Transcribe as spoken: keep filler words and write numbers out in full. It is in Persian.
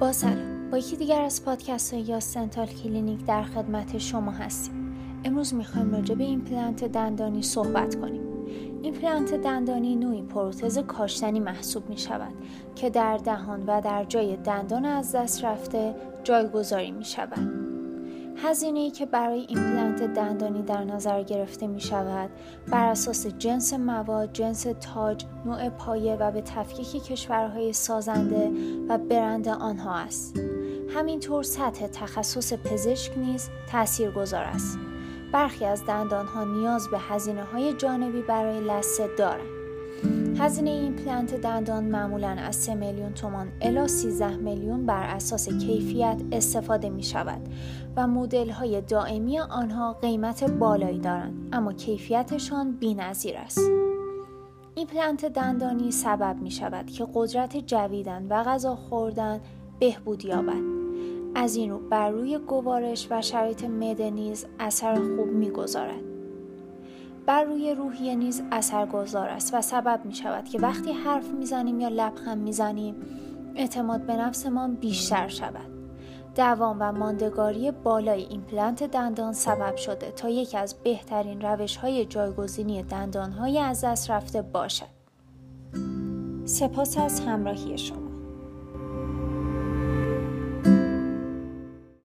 با سلام، با یکی دیگر از پادکست های یا سنتال کلینیک در خدمت شما هستیم. امروز میخوایم راجع به ایمپلنت دندانی صحبت کنیم. ایمپلنت دندانی نوعی پروتز کاشتنی محسوب میشود که در دهان و در جای دندان از دست رفته جایگزاری میشود. هزینه‌ای که برای ایمپلنت دندانی در نظر گرفته می شود بر اساس جنس مواد، جنس تاج، نوع پایه و به تفکیک کشورهای سازنده و برند آنها است. همینطور سطح تخصص پزشک نیز تاثیرگذار است. برخی از دندانها نیاز به هزینه‌های جانبی برای لثه دارند. هزینه ایمپلنت دندان معمولاً از سه میلیون تومان الی سیزده میلیون بر اساس کیفیت استفاده می شود و مدل‌های دائمی آنها قیمت بالایی دارند، اما کیفیتشان بی‌نظیر است. ایمپلنت دندانی سبب می شود که قدرت جویدن و غذا خوردن بهبود یابد. از این رو بر روی گوارش و شرایط معده نیز اثر خوب می گذارد. بر روی روحیه نیز اثرگذار است و سبب می شود که وقتی حرف می زنیم یا لبخند می زنیم اعتماد به نفسمان بیشتر شود. دوام و ماندگاری بالای ایمپلنت دندان سبب شده تا یکی از بهترین روش‌های جایگزینی دندان‌های از دست رفته باشد. سپاس از همراهی شما.